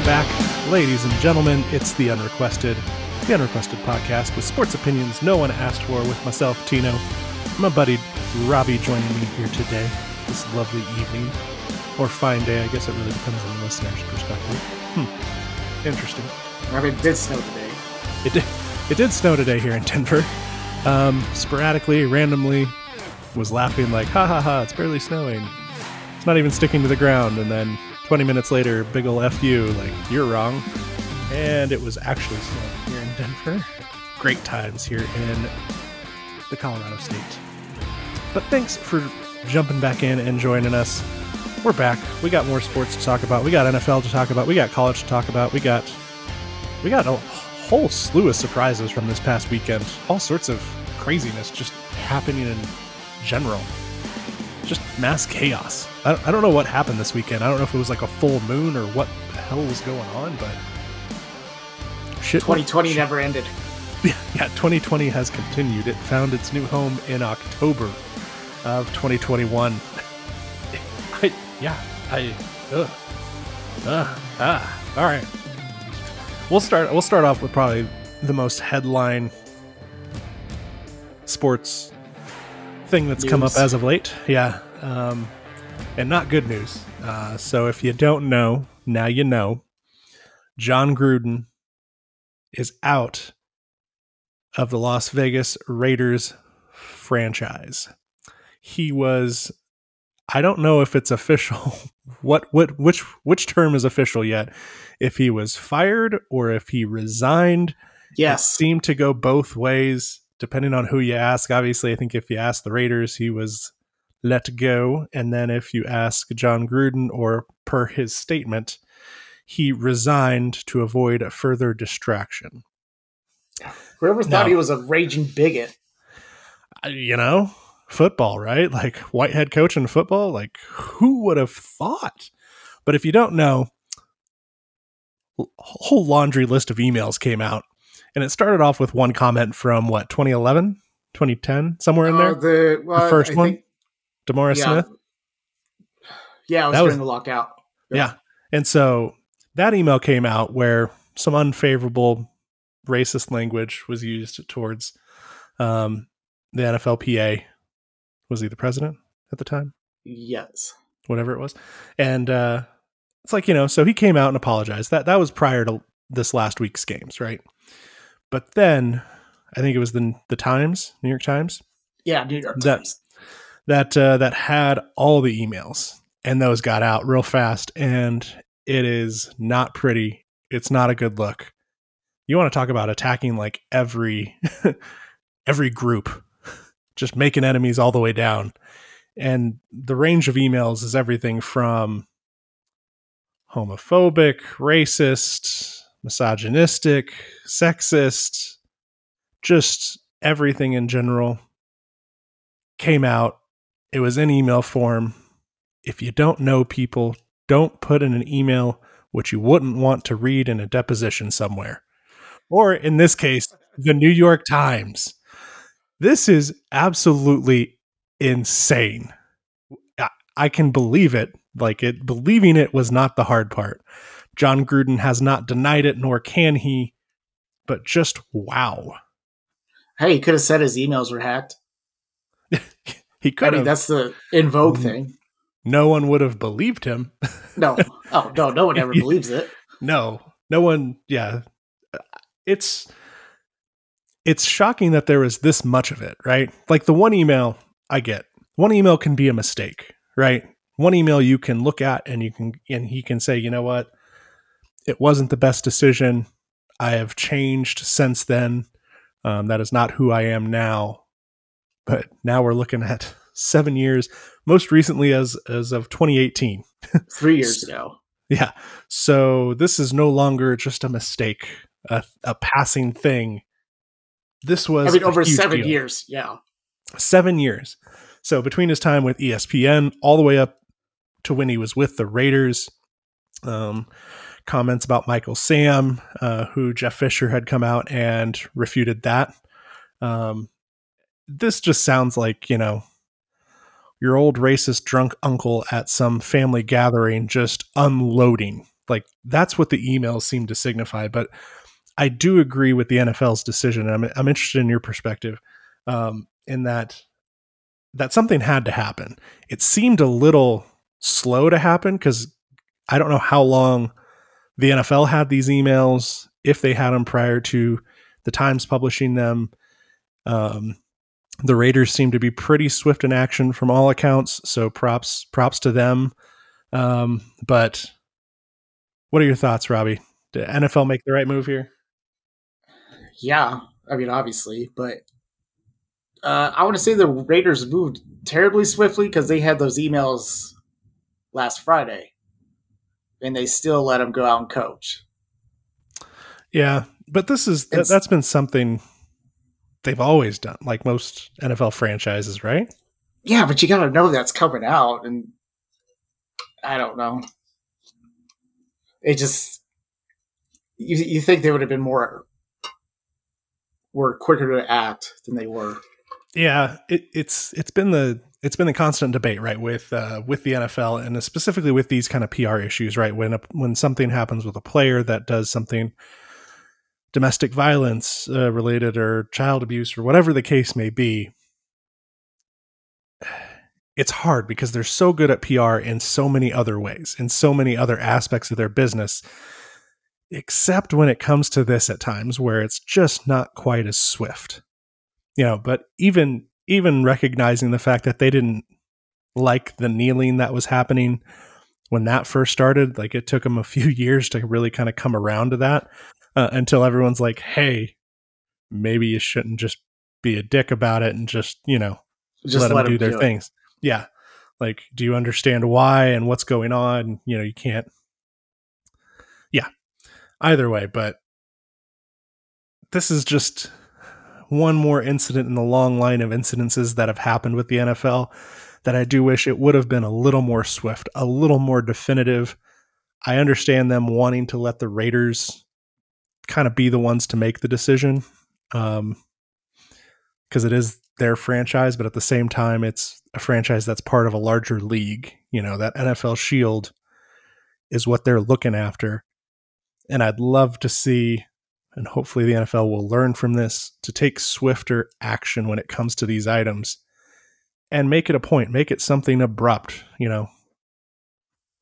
Welcome back, ladies and gentlemen. It's the Unrequested Podcast with sports opinions no one asked for with myself, Tino. My buddy Robbie joining me here today, this lovely evening, or fine day. I guess it really depends on the listener's perspective. Interesting. I mean, it did snow today. It did snow today here in Denver. Sporadically, randomly, was laughing like, ha ha ha, it's barely snowing. It's not even sticking to the ground. And then 20 minutes later, big ol' F you, like, you're wrong. And it was actually snowing here in Denver. Great times here in the Colorado State. But thanks for jumping back in and joining us. We're back. We got more sports to talk about. We got NFL to talk about. We got college to talk about. We got a whole slew of surprises from this past weekend. All sorts of craziness just happening in general. Just mass chaos. I don't know what happened this weekend. I don't know if it was like a full moon or what the hell was going on, but shit. 2020 never ended. Yeah, 2020 has continued. It found its new home in October of 2021. All right. We'll start off with probably the most headline sports thing that's news. Come up as of late. Yeah. And not good news. So if you don't know, now you know. Jon Gruden is out of the Las Vegas Raiders franchise. He was, I don't know if it's official, which term is official yet, if he was fired or if he resigned. Yes. It seemed to go both ways, depending on who you ask. Obviously, I think if you ask the Raiders, he was let go. And then if you ask Jon Gruden, or per his statement, he resigned to avoid a further distraction. Whoever thought he was a raging bigot. You know, football, right? Like, white head coach in football? Like, who would have thought? But if you don't know, a whole laundry list of emails came out. And it started off with one comment from, 2011? 2010? Somewhere in there? The first one? Demora Smith? Yeah, it was during the lockout. Yeah. And so that email came out where some unfavorable racist language was used towards the NFLPA. Was he the president at the time? Yes. Whatever it was. And it's like, you know, so he came out and apologized. That was prior to this last week's games, right? But then I think it was the Times, New York Times. Yeah, New York Times. That had all the emails, and those got out real fast, and it is not pretty. It's not a good look. You want to talk about attacking like every group, just making enemies all the way down. And the range of emails is everything from homophobic, racist, misogynistic, sexist, just everything in general came out. It was in email form. If you don't know people, don't put in an email which you wouldn't want to read in a deposition somewhere. Or in this case, the New York Times. This is absolutely insane. I can believe it. Believing it was not the hard part. Jon Gruden has not denied it, nor can he. But just wow. Hey, he could have said his emails were hacked. He could have. I mean, that's the in vogue thing. No one would have believed him. No. Oh, no. No one ever believes it. No. No one. Yeah. It's shocking that there is this much of it, right? Like the one email I get. One email can be a mistake, right? One email you can look at and he can say, you know what? It wasn't the best decision. I have changed since then. That is not who I am now. But now we're looking at 7 years, most recently as of 2018. 3 years ago. Yeah. So this is no longer just a mistake. A passing thing. This was over 7 years. Yeah. 7 years. So between his time with ESPN all the way up to when he was with the Raiders, comments about Michael Sam, who Jeff Fisher had come out and refuted that. This just sounds like, you know, your old racist drunk uncle at some family gathering, just unloading. Like, that's what the emails seem to signify. But I do agree with the NFL's decision. And I'm interested in your perspective in that something had to happen. It seemed a little slow to happen because I don't know how long the NFL had these emails, if they had them prior to the Times publishing them. The Raiders seem to be pretty swift in action from all accounts, so props to them. But what are your thoughts, Robbie? Did NFL make the right move here? Yeah, I mean, obviously, but I want to say the Raiders moved terribly swiftly because they had those emails last Friday, and they still let him go out and coach. Yeah, but that's been something they've always done, like most NFL franchises, right? Yeah, but you got to know that's coming out, and I don't know. It just you think they would have been were quicker to act than they were. Yeah, it's been the constant debate, right, with the NFL and specifically with these kind of PR issues, right? When something happens with a player that does something domestic violence related or child abuse or whatever the case may be, it's hard because they're so good at PR in so many other ways, in so many other aspects of their business, except when it comes to this at times where it's just not quite as swift, you know. But even recognizing the fact that they didn't like the kneeling that was happening when that first started, like it took them a few years to really kind of come around to that until everyone's like, hey, maybe you shouldn't just be a dick about it and just, you know, just let them do their things. Yeah. Like, do you understand why and what's going on? You know, you can't. Yeah. Either way, but this is just one more incident in the long line of incidences that have happened with the NFL that I do wish it would have been a little more swift, a little more definitive. I understand them wanting to let the Raiders kind of be the ones to make the decision, because it is their franchise, but at the same time, it's a franchise that's part of a larger league. You know, that NFL Shield is what they're looking after. And I'd love to see, and hopefully the NFL will learn from this, to take swifter action when it comes to these items and make it a point, make it something abrupt, you know?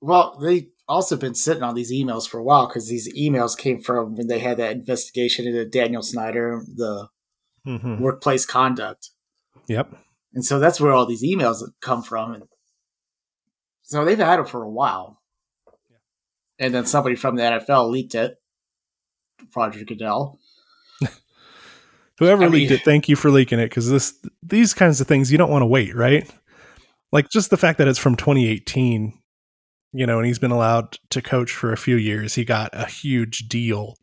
Well, they've also been sitting on these emails for a while because these emails came from when they had that investigation into Daniel Snyder, the workplace conduct. Yep. And so that's where all these emails come from. And so they've had it for a while. And then somebody from the NFL leaked it. Roger Goodell. Whoever leaked it, thank you for leaking it, because these kinds of things, you don't want to wait, right? Like, just the fact that it's from 2018, you know, and he's been allowed to coach for a few years. He got a huge deal,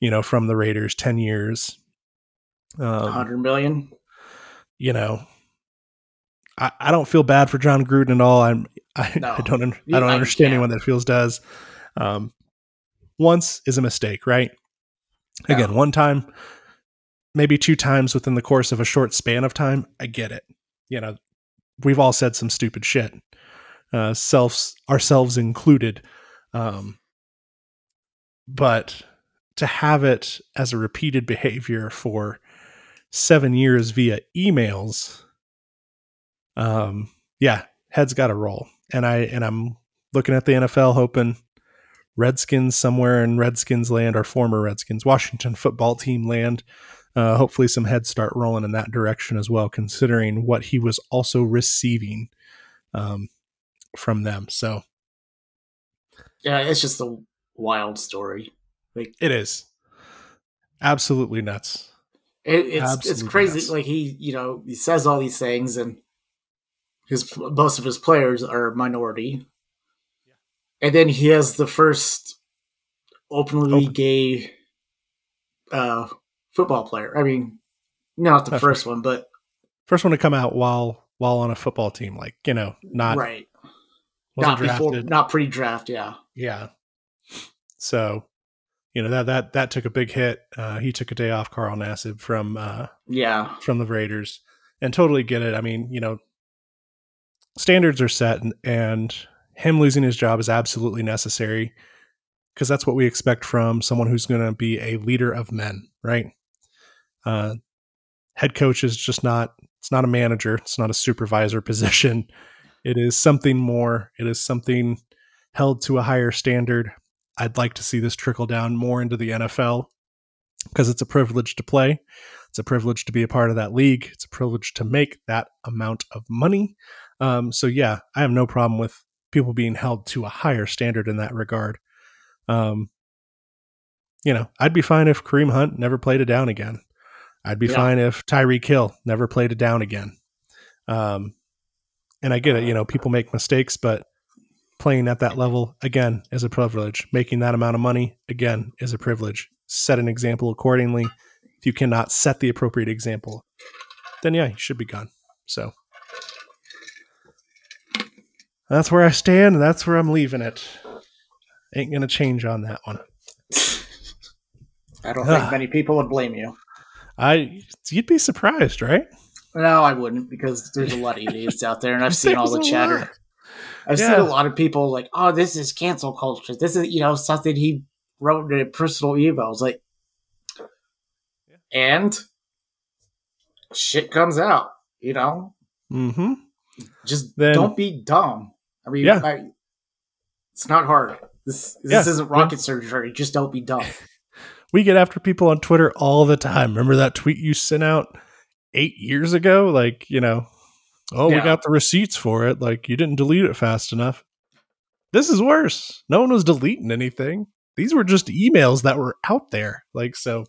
you know, from the Raiders, 10 years. $100 million. You know, I don't feel bad for Jon Gruden at all. I don't understand anyone that does. Once is a mistake, right? Yeah. Again, one time, maybe two times within the course of a short span of time. I get it. You know, we've all said some stupid shit, ourselves included. But to have it as a repeated behavior for 7 years via emails, yeah, heads got to roll. And I'm looking at the NFL hoping Redskins somewhere in Redskins land, or former Redskins, Washington football team land. Hopefully some heads start rolling in that direction as well, considering what he was also receiving from them. So yeah, it's just a wild story. Like, it is absolutely nuts. It's crazy. Nuts. Like, he, you know, he says all these things, and most of his players are minority. And then he has the first openly gay football player. I mean, not the first one, but first one to come out while on a football team, like, you know, not right, not drafted. Before, not pre-draft, yeah, yeah. So, you know, that took a big hit. He took a day off, Carl Nassib, from the Raiders, and totally get it. I mean, you know, standards are set, and him losing his job is absolutely necessary. because that's what we expect from someone who's going to be a leader of men, right? Head coach is just not, it's not a manager. It's not a supervisor position. It is something more. It is something held to a higher standard. I'd like to see this trickle down more into the NFL because it's a privilege to play. It's a privilege to be a part of that league. It's a privilege to make that amount of money. So yeah, I have no problem with people being held to a higher standard in that regard. You know, I'd be fine if Kareem Hunt never played a down again. I'd be fine if Tyreek Hill never played a down again. And I get it, you know, people make mistakes, but playing at that level, again, is a privilege. Making that amount of money, again, is a privilege. Set an example accordingly. If you cannot set the appropriate example, then yeah, you should be gone. So that's where I stand. That's where I'm leaving it. Ain't going to change on that one. I don't think many people would blame you. You'd be surprised, right? No, I wouldn't, because there's a lot of idiots out there, and I've seen all the chatter. I've seen a lot of people like, oh, this is cancel culture. This is, you know, something he wrote in a personal emails. Like, and shit comes out, you know? Mm-hmm. Just don't be dumb. I mean, it's not hard. This isn't rocket surgery. Just don't be dumb. We get after people on Twitter all the time. Remember that tweet you sent out 8 years ago? Like, you know, we got the receipts for it. Like, you didn't delete it fast enough. This is worse. No one was deleting anything. These were just emails that were out there. Like, so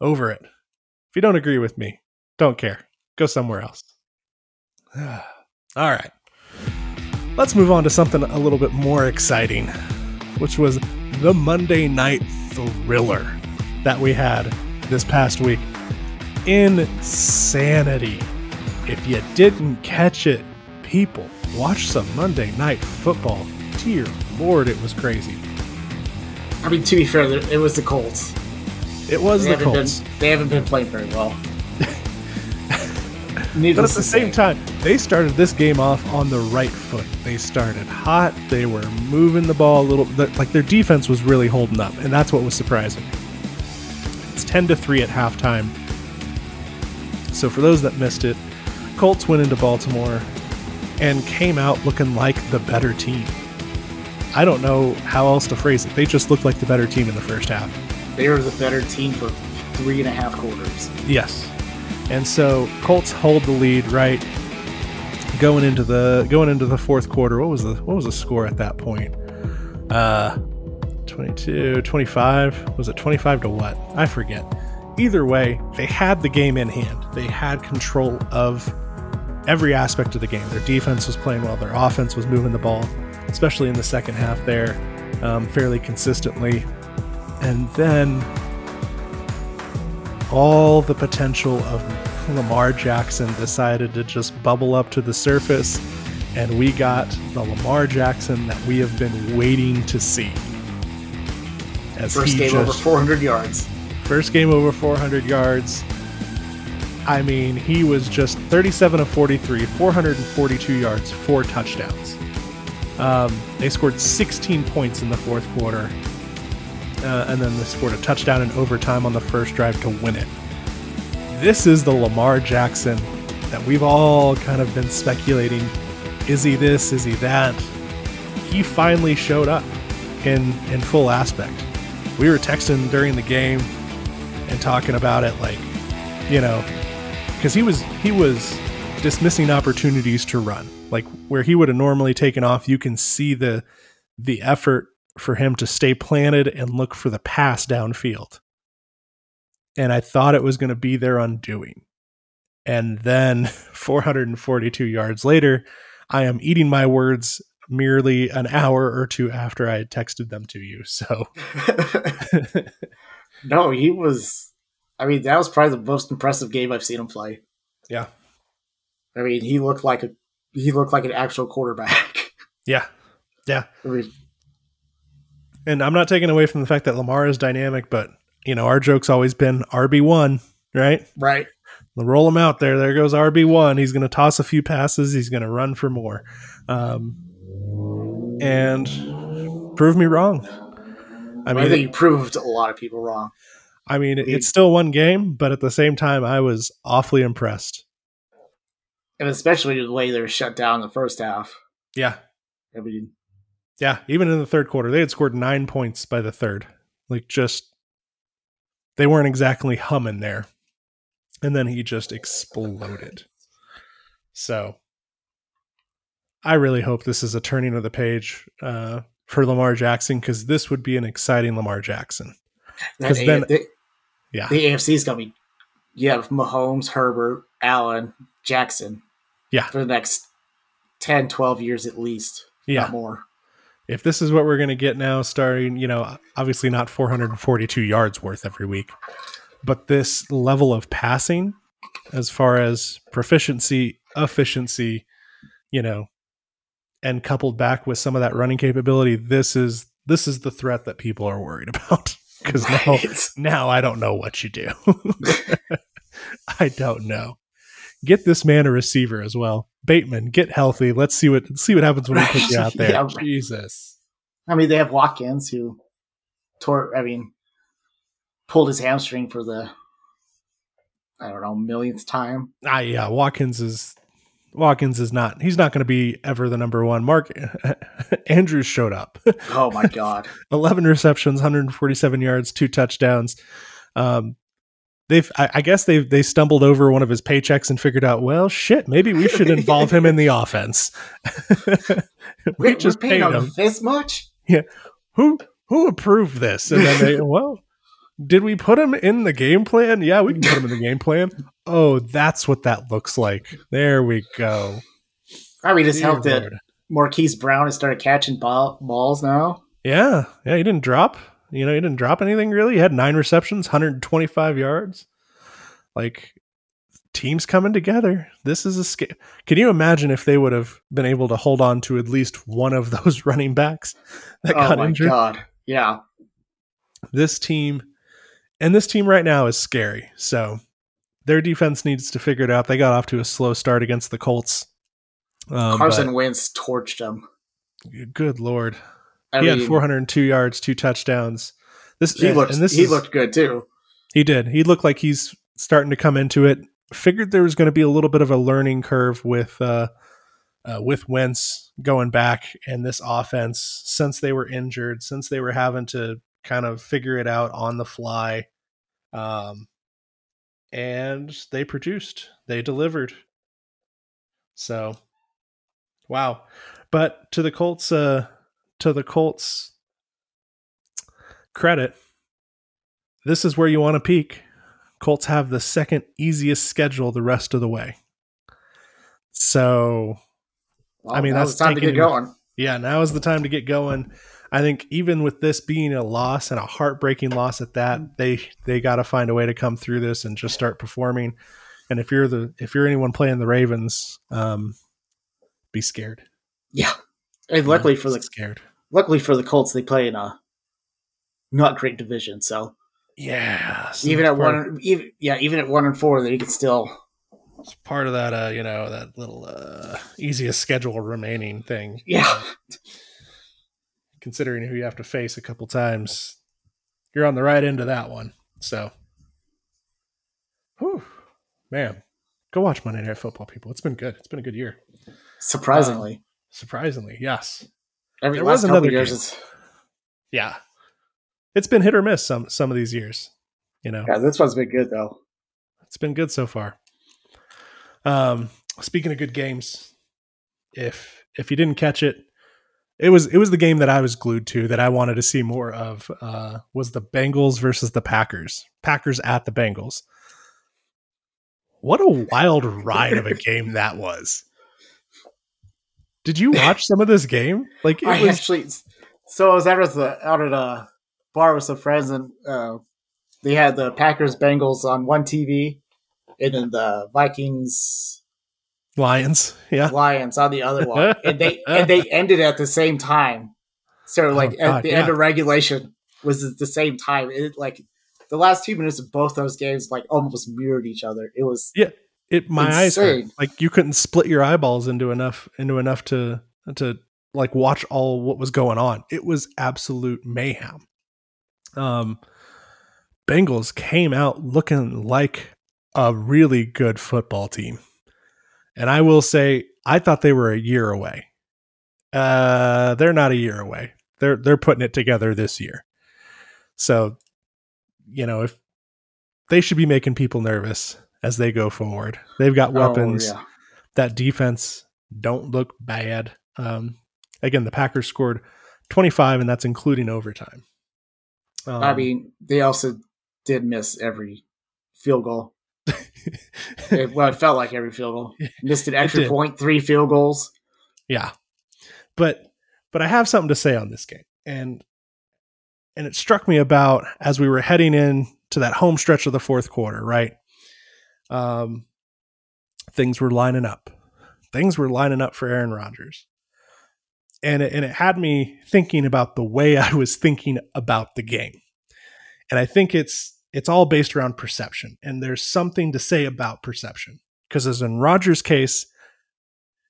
over it. If you don't agree with me, don't care. Go somewhere else. All right. Let's move on to something a little bit more exciting, which was the Monday Night Thriller that we had this past week. Insanity. If you didn't catch it, people, watch some Monday Night Football. Dear Lord, it was crazy. I mean, to be fair, it was the Colts. It was the Colts. They haven't been playing very well. But at the same time, they started this game off on the right foot. They started hot. They were moving the ball a little. Like, their defense was really holding up, and that's what was surprising. It's 10-3 at halftime. So for those that missed it, Colts went into Baltimore and came out looking like the better team. I don't know how else to phrase it. They just looked like the better team in the first half. They were the better team for 3.5 quarters. Yes. And so Colts hold the lead, right? Going into the fourth quarter. What was the score at that point? 22, 25. Was it 25 to what? I forget. Either way, they had the game in hand. They had control of every aspect of the game. Their defense was playing well. Their offense was moving the ball, especially in the second half there, fairly consistently. And then all the potential of Lamar Jackson decided to just bubble up to the surface, and we got the Lamar Jackson that we have been waiting to see. First game over 400 yards. First game over 400 yards. I mean, he was just 37 of 43, 442 yards, 4 touchdowns. They scored 16 points in the fourth quarter. And then they scored a touchdown in overtime on the first drive to win it. This is the Lamar Jackson that we've all kind of been speculating. Is he this? Is he that? He finally showed up in full aspect. We were texting during the game and talking about it, like, you know, because he was dismissing opportunities to run. Like, where he would have normally taken off, you can see the effort for him to stay planted and look for the pass downfield. And I thought it was going to be their undoing. And then 442 yards later, I am eating my words merely an hour or two after I had texted them to you. So no, that was probably the most impressive game I've seen him play. Yeah. I mean, he looked like an actual quarterback. Yeah. Yeah. I mean, and I'm not taking away from the fact that Lamar is dynamic, but, you know, our joke's always been RB1, right? Right. We'll roll him out there. There goes RB1. He's going to toss a few passes. He's going to run for more. And prove me wrong. I mean, think you proved a lot of people wrong. I mean, it's still one game, but at the same time, I was awfully impressed. And especially the way they were shut down in the first half. Yeah. I mean, yeah, even in the third quarter, they had scored 9 points by the third. Like, just, they weren't exactly humming there. And then he just exploded. So I really hope this is a turning of the page for Lamar Jackson, because this would be an exciting Lamar Jackson. Because then, the AFC is going to be, you have Mahomes, Herbert, Allen, Jackson. Yeah. For the next 10, 12 years at least. Yeah. Not more. If this is what we're going to get now, starting, you know, obviously not 442 yards worth every week, but this level of passing as far as proficiency, efficiency, you know, and coupled back with some of that running capability, this is the threat that people are worried about. Because now I don't know what you do. I don't know. Get this man a receiver as well. Bateman, get healthy. Let's see what happens when we put you out there. Yeah. Jesus. I mean, they have Watkins who pulled his hamstring for the millionth time. Yeah, Watkins is not. He's not going to be ever the number one. Mark Andrews showed up. Oh my God! 11 receptions, 147 yards, 2 touchdowns. I guess they stumbled over one of his paychecks and figured out, well, shit, maybe we should involve him in the offense. We're just paying him this much. Yeah, who approved this? And then did we put him in the game plan? Yeah, we can put him in the game plan. Oh, that's what that looks like. There we go. I mean, it's helped that Marquise Brown has started catching balls now. Yeah. Yeah, he didn't drop. You know, he didn't drop anything really. He had 9 receptions, 125 yards. Like, teams coming together. This is a scale. Can you imagine if they would have been able to hold on to at least one of those running backs that got injured? Oh, my God. Yeah. This team right now is scary. So their defense needs to figure it out. They got off to a slow start against the Colts. Carson Wentz torched them. Good Lord. He had 402 yards, 2 touchdowns. He looked good too. He did. He looked like he's starting to come into it. Figured there was going to be a little bit of a learning curve with Wentz going back and this offense, since they were injured, since they were having to kind of figure it out on the fly. And they produced, they delivered. So, wow. But to the Colts, credit, this is where you want to peak. Colts have the second easiest schedule the rest of the way. So, well, I mean, that's time to get going. Yeah. Now is the time to get going. I think even with this being a loss and a heartbreaking loss at that, they got to find a way to come through this and just start performing. And if you're anyone playing the Ravens, be scared. Yeah. And luckily for the Colts, they play in a not great division. So yeah, even at 1-4, they can still. It's part of that, that little easiest schedule remaining thing. Yeah. Considering who you have to face a couple times, you're on the right end of that one. So, whew, man, go watch Monday Night Football, people. It's been good. It's been a good year. Surprisingly. Yes. There was another year. Yeah. It's been hit or miss some of these years, you know. Yeah, this one's been good though. It's been good so far. Speaking of good games, if you didn't catch it, It was the game that I was glued to, that I wanted to see more of, was the Bengals versus the Packers. Packers at the Bengals. What a wild ride of a game that was. Did you watch some of this game? Like, I was out at a bar with some friends, and they had the Packers Bengals on one TV, and then the Vikings Lions on the other one, and they ended at the same time. So end of regulation was at the same time. It, like, the last 2 minutes of both those games, like, almost mirrored each other. It was my insane. Eyes hurt. Like, you couldn't split your eyeballs into enough to like watch all what was going on. It was absolute mayhem. Bengals came out looking like a really good football team. And I will say, I thought they were a year away. They're not a year away. They're putting it together this year. So, you know, if they should be making people nervous as they go forward, they've got weapons. Oh, yeah. That defense don't look bad. Again, the Packers scored 25, and that's including overtime. I mean, they also did miss every field goal. It felt like every field goal. Missed an extra point, 3 field goals. Yeah. But I have something to say on this game. And it struck me about as we were heading in to that home stretch of the fourth quarter, right? Things were lining up. Things were lining up for Aaron Rodgers. And it had me thinking about the way I was thinking about the game. And I think it's all based around perception. And there's something to say about perception. Because as in Rodgers' case,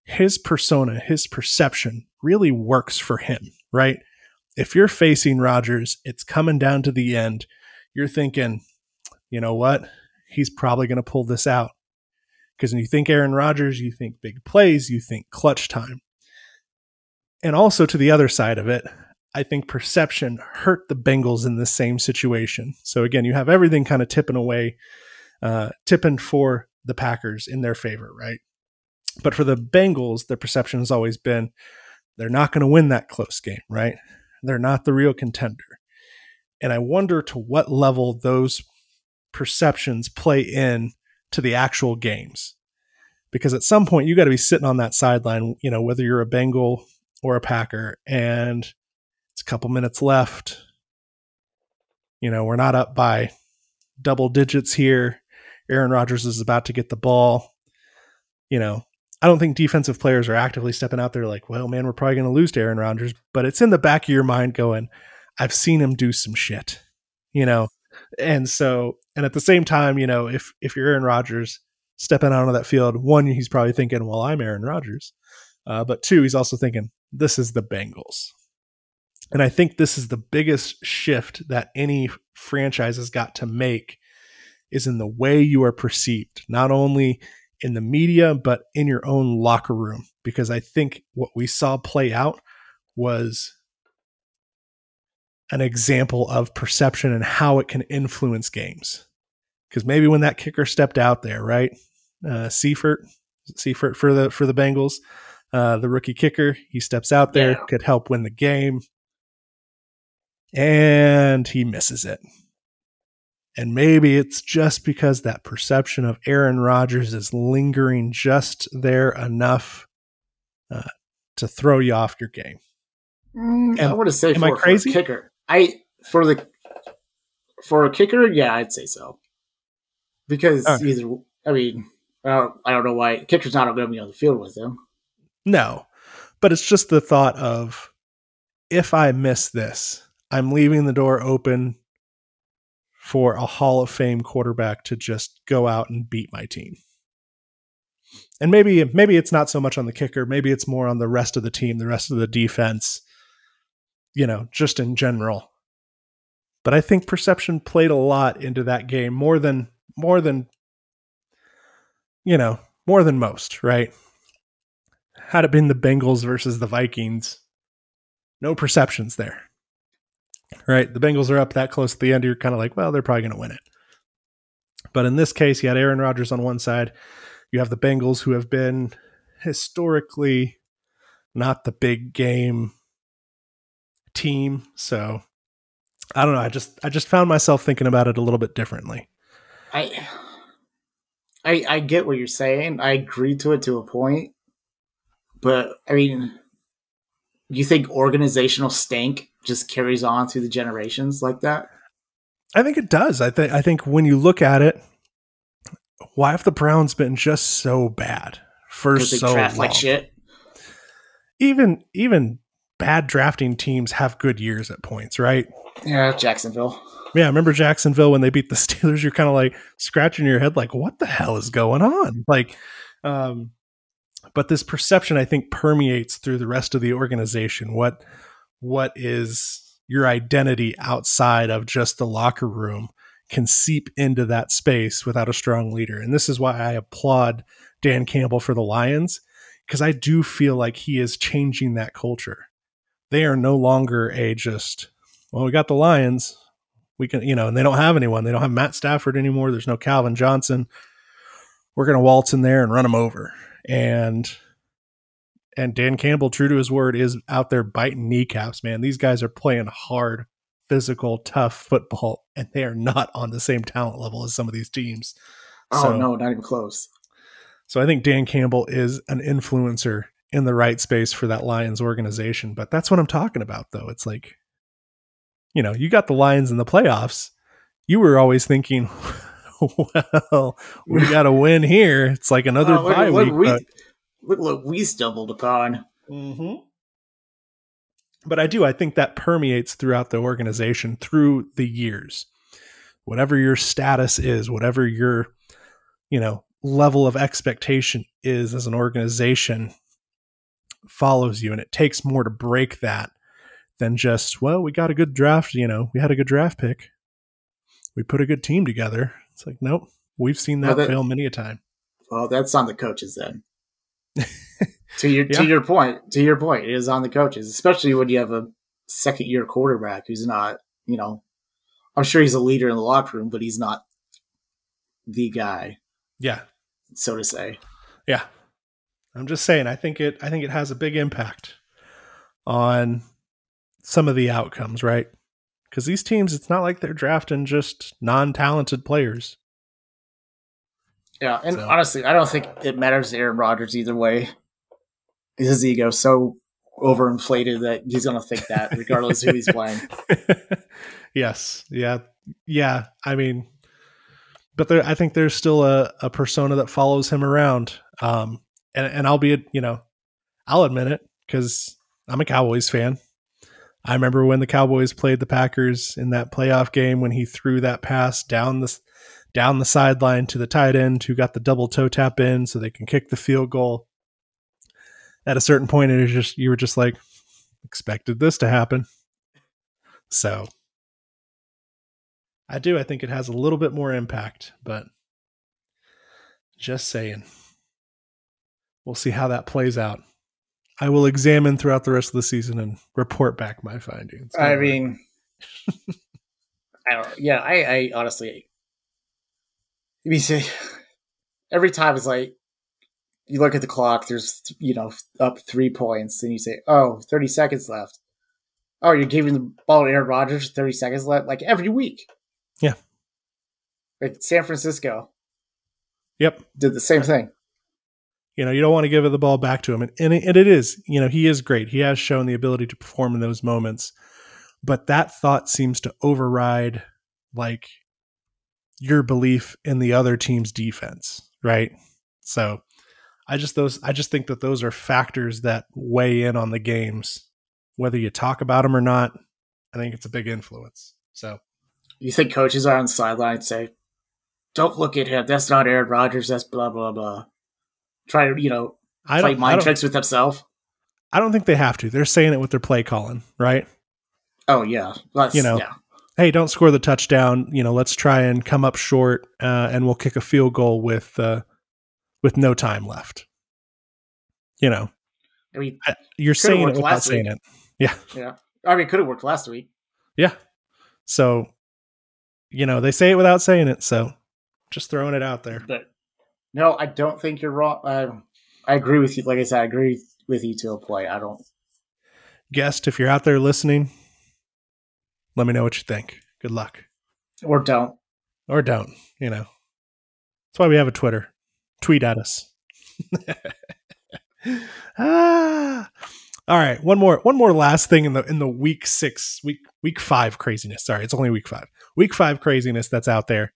his persona, his perception really works for him, right? If you're facing Rodgers, it's coming down to the end. You're thinking, you know what? He's probably going to pull this out. Because when you think Aaron Rodgers, you think big plays, you think clutch time. And also to the other side of it, I think perception hurt the Bengals in the same situation. So again, you have everything kind of tipping for the Packers in their favor, right? But for the Bengals, the perception has always been they're not going to win that close game, right? They're not the real contender. And I wonder to what level those perceptions play in to the actual games. Because at some point, you got to be sitting on that sideline, you know, whether you're a Bengal or a Packer, and it's a couple minutes left. You know, we're not up by double digits here. Aaron Rodgers is about to get the ball. You know, I don't think defensive players are actively stepping out there like, well, man, we're probably going to lose to Aaron Rodgers, but it's in the back of your mind going, I've seen him do some shit, you know? And so, and at the same time, you know, if you're Aaron Rodgers stepping out onto that field, one, he's probably thinking, well, I'm Aaron Rodgers. But two, he's also thinking, this is the Bengals. And I think this is the biggest shift that any franchise has got to make is in the way you are perceived, not only in the media, but in your own locker room. Because I think what we saw play out was an example of perception and how it can influence games. Because maybe when that kicker stepped out there, right? Seifert for the Bengals. The rookie kicker, he steps out there, could help win the game, and he misses it. And maybe it's just because that perception of Aaron Rodgers is lingering just there enough to throw you off your game. I want to say, for a kicker, yeah, I'd say so. Because I don't know why kicker's not going to be on the field with him. No, but it's just the thought of, if I miss this, I'm leaving the door open for a Hall of Fame quarterback to just go out and beat my team. And maybe it's not so much on the kicker. Maybe it's more on the rest of the team, the rest of the defense, you know, just in general. But I think perception played a lot into that game, more than most, right? Had it been the Bengals versus the Vikings, no perceptions there, right? The Bengals are up that close at the end. You're kind of like, well, they're probably going to win it. But in this case, you had Aaron Rodgers on one side. You have the Bengals, who have been historically not the big game team. So I don't know. I just found myself thinking about it a little bit differently. I get what you're saying. I agree to it to a point. But, I mean, you think organizational stank just carries on through the generations like that? I think it does. I think when you look at it, why have the Browns been just so bad for so long? Draft like shit. Even bad drafting teams have good years at points, right? Yeah, Jacksonville. Yeah, I remember Jacksonville when they beat the Steelers. You're kind of like scratching your head like, what the hell is going on? Like, but this perception, I think, permeates through the rest of the organization. What is your identity outside of just the locker room can seep into that space without a strong leader. And this is why I applaud Dan Campbell for the Lions, because I do feel like he is changing that culture. They are no longer a just, well, we got the Lions. We can, you know, and they don't have anyone. They don't have Matt Stafford anymore. There's no Calvin Johnson. We're going to waltz in there and run them over. And Dan Campbell, true to his word, is out there biting kneecaps, man. These guys are playing hard, physical, tough football, and they are not on the same talent level as some of these teams. Oh, so, no, not even close. So I think Dan Campbell is an influencer in the right space for that Lions organization. But that's what I'm talking about, though. It's like, you know, you got the Lions in the playoffs. You were always thinking, well, we got to win here. It's like another bye week. Look what we stumbled upon. Mm-hmm. But I think that permeates throughout the organization through the years. Whatever your status is, whatever your, you know, level of expectation is as an organization follows you. And it takes more to break that than just, well, we got a good draft. You know, we had a good draft pick. We put a good team together. It's like, nope, we've seen that fail many a time. Well, that's on the coaches then. To your point, it is on the coaches, especially when you have a second-year quarterback who's not, you know, I'm sure he's a leader in the locker room, but he's not the guy. Yeah, so to say. Yeah, I'm just saying. I think it has a big impact on some of the outcomes, right? Because these teams, it's not like they're drafting just non-talented players. Yeah, and so, honestly, I don't think it matters to Aaron Rodgers either way. His ego is so overinflated that he's going to think that regardless who he's playing. Yes. Yeah. Yeah. I mean, but there, I think there's still a persona that follows him around. And I'll be, you know, I'll admit it because I'm a Cowboys fan. I remember when the Cowboys played the Packers in that playoff game when he threw that pass down the sideline to the tight end who got the double toe tap in so they can kick the field goal. At a certain point, it was just, you were just like, expected this to happen. So I think it has a little bit more impact, but just saying, we'll see how that plays out. I will examine throughout the rest of the season and report back my findings. I mean, I honestly, you see, every time it's like, you look at the clock, there's, you know, up 3 points, and you say, oh, 30 seconds left. Oh, you're giving the ball to Aaron Rodgers, 30 seconds left, like every week. Yeah. Like San Francisco. Yep. Did the same thing. You know, you don't want to give the ball back to him. And it is, you know, he is great. He has shown the ability to perform in those moments. But that thought seems to override, like, your belief in the other team's defense, right? So I just think that those are factors that weigh in on the games, whether you talk about them or not. I think it's a big influence. So, you think coaches are on the sideline and say, "Don't look at him. That's not Aaron Rodgers. That's blah blah blah." Try to, you know, play mind tricks with himself. I don't think they have to. They're saying it with their play calling, right? Oh yeah, you know, yeah. Hey, don't score the touchdown. You know, let's try and come up short, and we'll kick a field goal with no time left. You know, I mean, you're saying it without saying it. Yeah. Yeah. I mean, it could have worked last week. Yeah. So, you know, they say it without saying it. So just throwing it out there. But no, I don't think you're wrong. I agree with you. Like I said, I agree with you to a point. I don't. Guest, if you're out there listening, let me know what you think. Good luck. Or don't, you know, that's why we have a Twitter. Tweet at us. All right. One more last thing in the week five craziness. Sorry. It's only week five. Week five craziness that's out there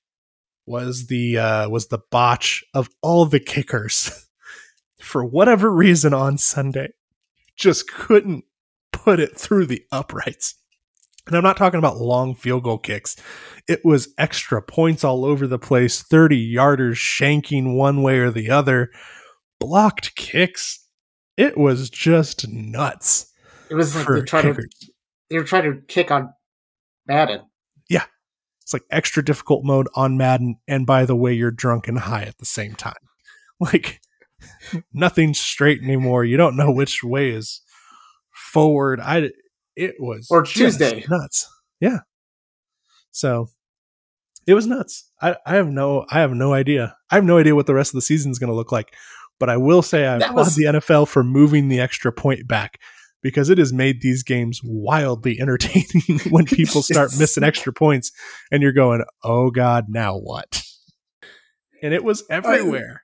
was the botch of all the kickers for whatever reason on Sunday. Just couldn't put it through the uprights. And I'm not talking about long field goal kicks. It was extra points all over the place, 30-yarders shanking one way or the other. blocked kicks. It was just nuts. It was like they were trying to kick on Madden. Yeah. It's like extra difficult mode on Madden. And by the way, you're drunk and high at the same time. Like nothing's straight anymore. You don't know which way is forward. It was or Tuesday nuts. Yeah. So it was nuts. I have no idea. I have no idea what the rest of the season is going to look like. But I will say I applaud the NFL for moving the extra point back, because it has made these games wildly entertaining when people start missing extra points and you're going, oh, God, now what? And it was everywhere.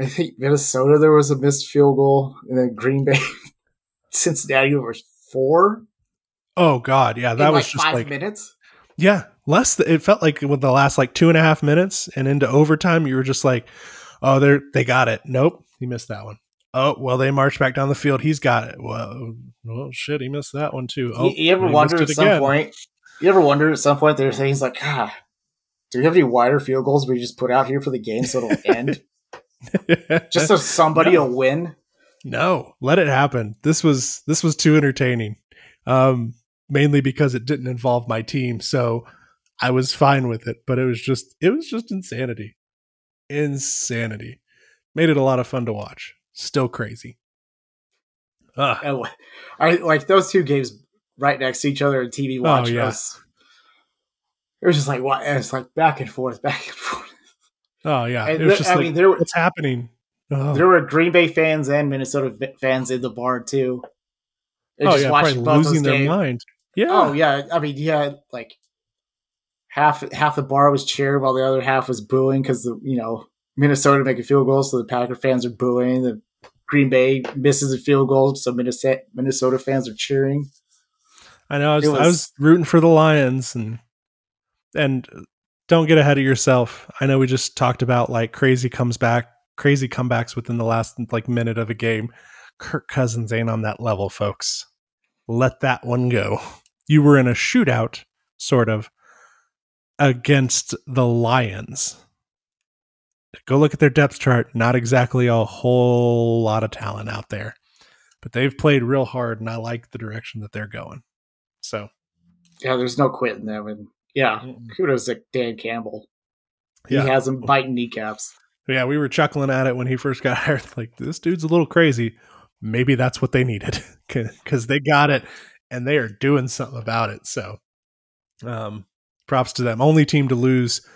I think Minnesota, there was a missed field goal, and then Green Bay, Cincinnati was 4. Oh, God. Yeah, that was just 5 minutes. Yeah, it felt like with the last 2.5 minutes and into overtime, you were just like, oh, they got it. Nope, he missed that one. Oh, well, they marched back down the field. He's got it. Well, shit, he missed that one too. Oh, you ever wonder at some point they're saying, he's like, ah, do we have any wider field goals we just put out here for the game so it'll end? Just so somebody will win? No, let it happen. This was too entertaining. Mainly because it didn't involve my team, so I was fine with it, but it was just insanity. Insanity. Made it a lot of fun to watch. Still crazy. I like those two games right next to each other in TV watch. Oh, yeah. It was just like what? It's like back and forth. Oh yeah. And it was what's happening? Oh. There were Green Bay fans and Minnesota fans in the bar too. They just watched both losing their mind. Yeah. Oh yeah. I mean, yeah, like. Half the bar was cheering while the other half was booing because Minnesota make a field goal, so the Packer fans are booing. The Green Bay misses a field goal, so Minnesota fans are cheering. I know. I was rooting for the Lions, and don't get ahead of yourself. I know we just talked about crazy comebacks within the last minute of a game. Kirk Cousins ain't on that level, folks. Let that one go. You were in a shootout, sort of. Against the Lions. Go look at their depth chart. Not exactly a whole lot of talent out there, but they've played real hard, and I like the direction that they're going. So, yeah, there's no quitting them. And yeah, kudos to Dan Campbell. He has them biting kneecaps. Yeah, we were chuckling at it when he first got hired. Like, this dude's a little crazy. Maybe that's what they needed, because they got it, and they are doing something about it. So, props to them. Only team to lose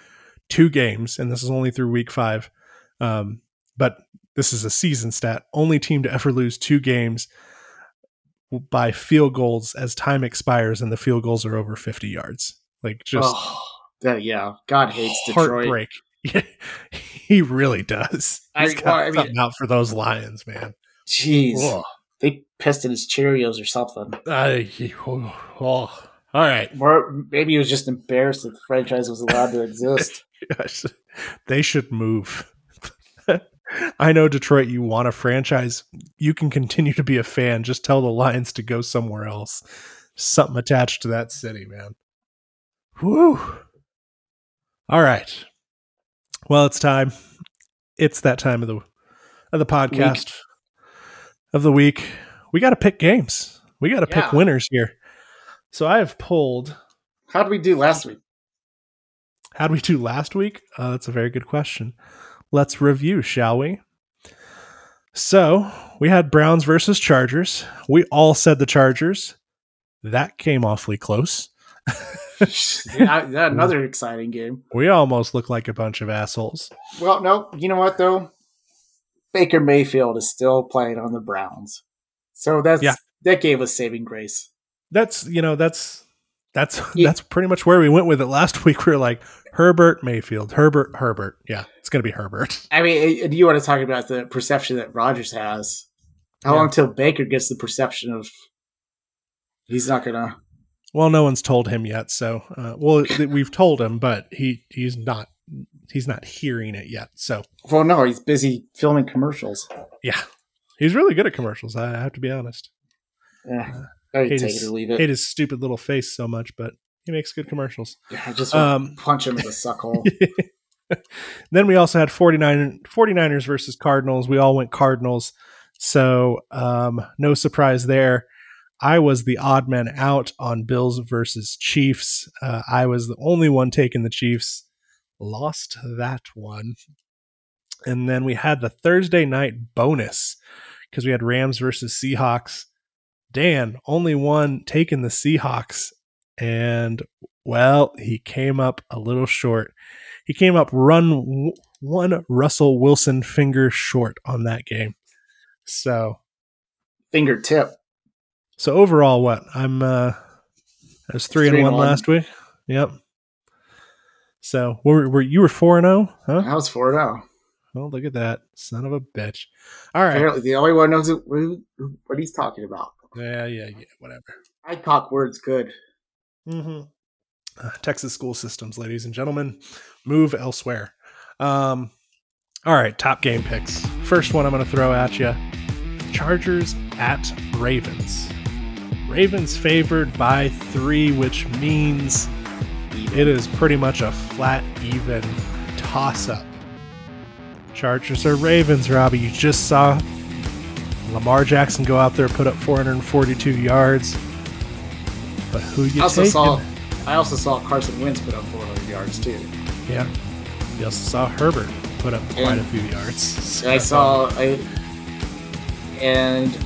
2 games, and this is only through week 5. But this is a season stat. Only team to ever lose 2 games by field goals as time expires and the field goals are over 50 yards. God hates heartbreak. Detroit. He really does. Out for those Lions, man. Jeez. Ugh. They pissed in his Cheerios or something. All right. Or maybe he was just embarrassed that the franchise was allowed to exist. Yes. They should move. I know, Detroit, you want a franchise. You can continue to be a fan. Just tell the Lions to go somewhere else. Something attached to that city, man. Whew. All right. Well, it's time. It's that time of the podcast of the week. We got to pick games. We got to pick winners here. So I have pulled. How'd we do last week? That's a very good question. Let's review, shall we? So we had Browns versus Chargers. We all said the Chargers. That came awfully close. Another exciting game. We almost look like a bunch of assholes. Well, no, you know what though? Baker Mayfield is still playing on the Browns. So that gave us saving grace. That's pretty much where we went with it last week. We were like, Herbert, Mayfield, Herbert. Yeah, it's going to be Herbert. I mean, do you want to talk about the perception that Rodgers has? How long till Baker gets the perception of he's not going to? Well, no one's told him yet. So, we've told him, but he's not hearing it yet. So, well, no, he's busy filming commercials. Yeah, he's really good at commercials. I have to be honest. Yeah. I hate his stupid little face so much, but he makes good commercials. Yeah, I just want to punch him in the suck hole. Then we also had 49ers versus Cardinals. We all went Cardinals. So no surprise there. I was the odd man out on Bills versus Chiefs. I was the only one taking the Chiefs. Lost that one. And then we had the Thursday night bonus because we had Rams versus Seahawks. Dan, only one taking the Seahawks. And, well, he came up a little short. He came up one Russell Wilson finger short on that game. So fingertip. So overall, what I was 3-1 last week. Yep. So you were 4-0, huh? I was 4-0. Well, look at that, son of a bitch! All right. Apparently, the only one knows what he's talking about. Yeah. Whatever. I talk words good. Mm-hmm. Texas school systems, ladies and gentlemen, move elsewhere. All right, top game picks. First one I'm going to throw at you: Chargers at Ravens. Ravens favored by 3, which means it is pretty much a flat, even toss-up. Chargers or Ravens, Robbie? You just saw Lamar Jackson go out there, put up 442 yards. But who you taking? I also saw Carson Wentz put up 400 yards too. Yeah. You also saw Herbert put up quite a few yards. So. And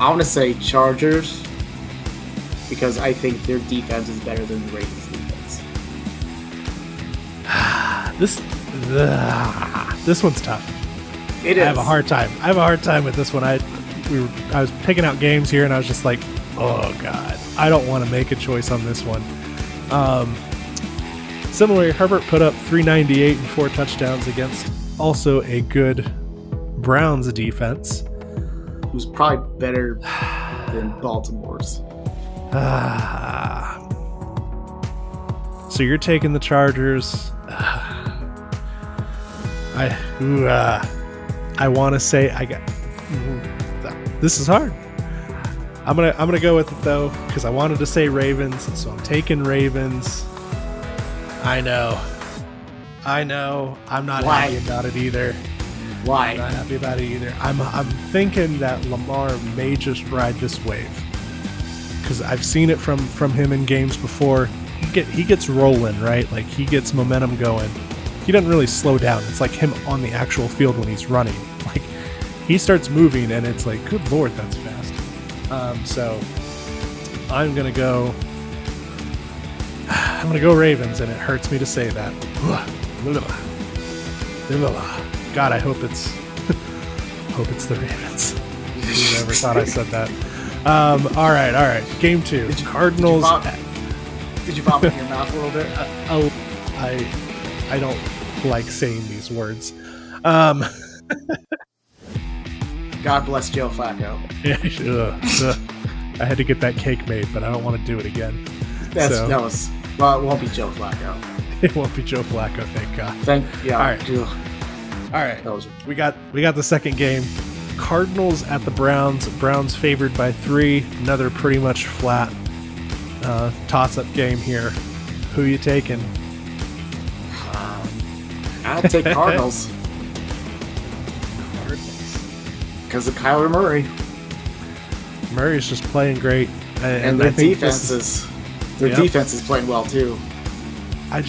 I want to say Chargers because I think their defense is better than the Ravens' defense. This one's tough. It is. I have a hard time with this one. I was picking out games here and I was just like, oh God, I don't want to make a choice on this one. Similarly, Herbert put up 398 and 4 touchdowns against also a good Browns defense. It was probably better than Baltimore's. So you're taking the Chargers. I want to say this is hard. I'm gonna go with it though because I wanted to say Ravens, so I'm taking Ravens. I know. I'm not happy about it either. Why? I'm not happy about it either. I'm thinking that Lamar may just ride this wave because I've seen it from him in games before. He gets rolling, right? Like he gets momentum going. He doesn't really slow down. It's like him on the actual field when he's running. Like he starts moving, and it's like, good Lord, that's fast. So I'm gonna go. I'm going to go Ravens, and it hurts me to say that. God, I hope it's the Ravens. Who never thought I said that. All right. Game 2. Cardinals. Did you pop in your mouth a little bit? I don't like saying these words. God bless Joe Flacco. I had to get that cake made, but I don't want to do it again. Well, it won't be Joe Flacco. It won't be Joe Flacco, thank God. All right. We got the second game. Cardinals at the Browns. Browns favored by 3. Another pretty much flat toss-up game here. Who you taking? I'll take Cardinals. Because of Kyler Murray. Murray's just playing great. And their defense is... Their defense is playing well too. I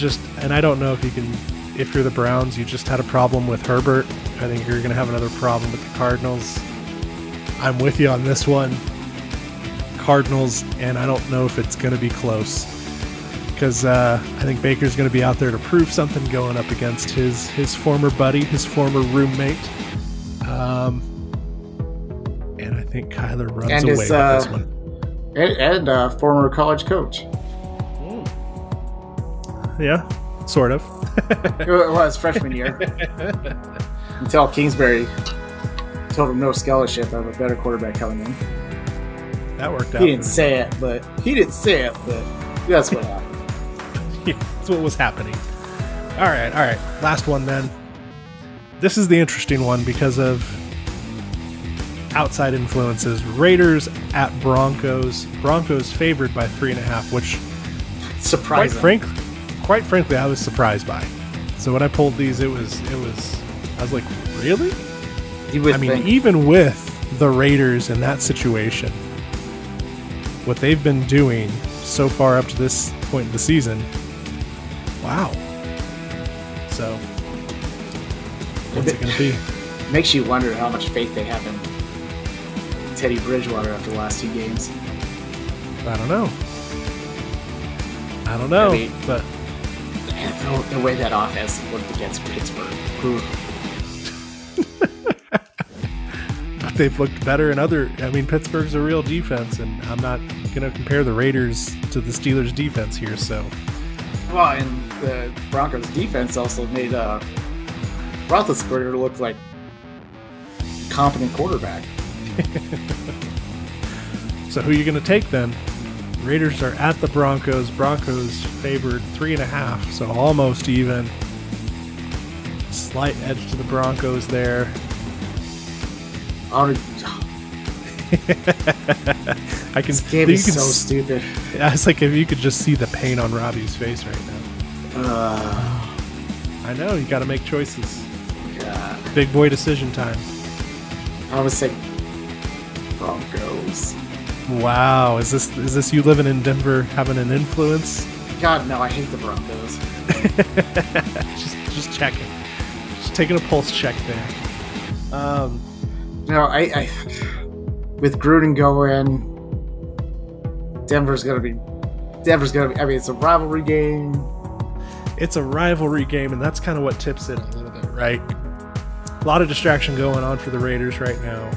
don't know if you're the Browns, you just had a problem with Herbert. I think you're going to have another problem with the Cardinals. I'm with you on this one. Cardinals, and I don't know if it's going to be close because I think Baker's going to be out there to prove something going up against his former buddy, his former roommate. And I think Kyler runs away with this one. And former college coach. Yeah, sort of. It was freshman year. Until Kingsbury told him no scholarship. I have a better quarterback coming in. That worked out. He didn't say it, but that's what happened. Yeah, that's what was happening. All right. Last one then. This is the interesting one because of outside influences. Raiders at Broncos. Broncos favored by 3.5, which surprised. Quite frankly, I was surprised by. So when I pulled these, it was I was like, really? Even with the Raiders in that situation, what they've been doing so far up to this point in the season, wow. So what's it going to be? Makes you wonder how much faith they have in Teddy Bridgewater after the last two games. I don't know. I mean, but the way that offense looked against Pittsburgh, they've looked better in other. I mean, Pittsburgh's a real defense, and I'm not going to compare the Raiders to the Steelers' defense here. So, well, and the Broncos' defense also made Roethlisberger look like a competent quarterback. So, who are you going to take then? Raiders are at the Broncos. Broncos favored 3.5, so almost even. Slight edge to the Broncos there. This game is so stupid. I was like, if you could just see the pain on Robbie's face right now. I know, you got to make choices. God. Big boy decision time. I would say Broncos. Wow, is this you living in Denver having an influence? God, no, I hate the Broncos. just checking. Just taking a pulse check there. No, I with Gruden going, Denver's gonna be. I mean, it's a rivalry game. And that's kind of what tips it a little bit, right? A lot of distraction going on for the Raiders right now.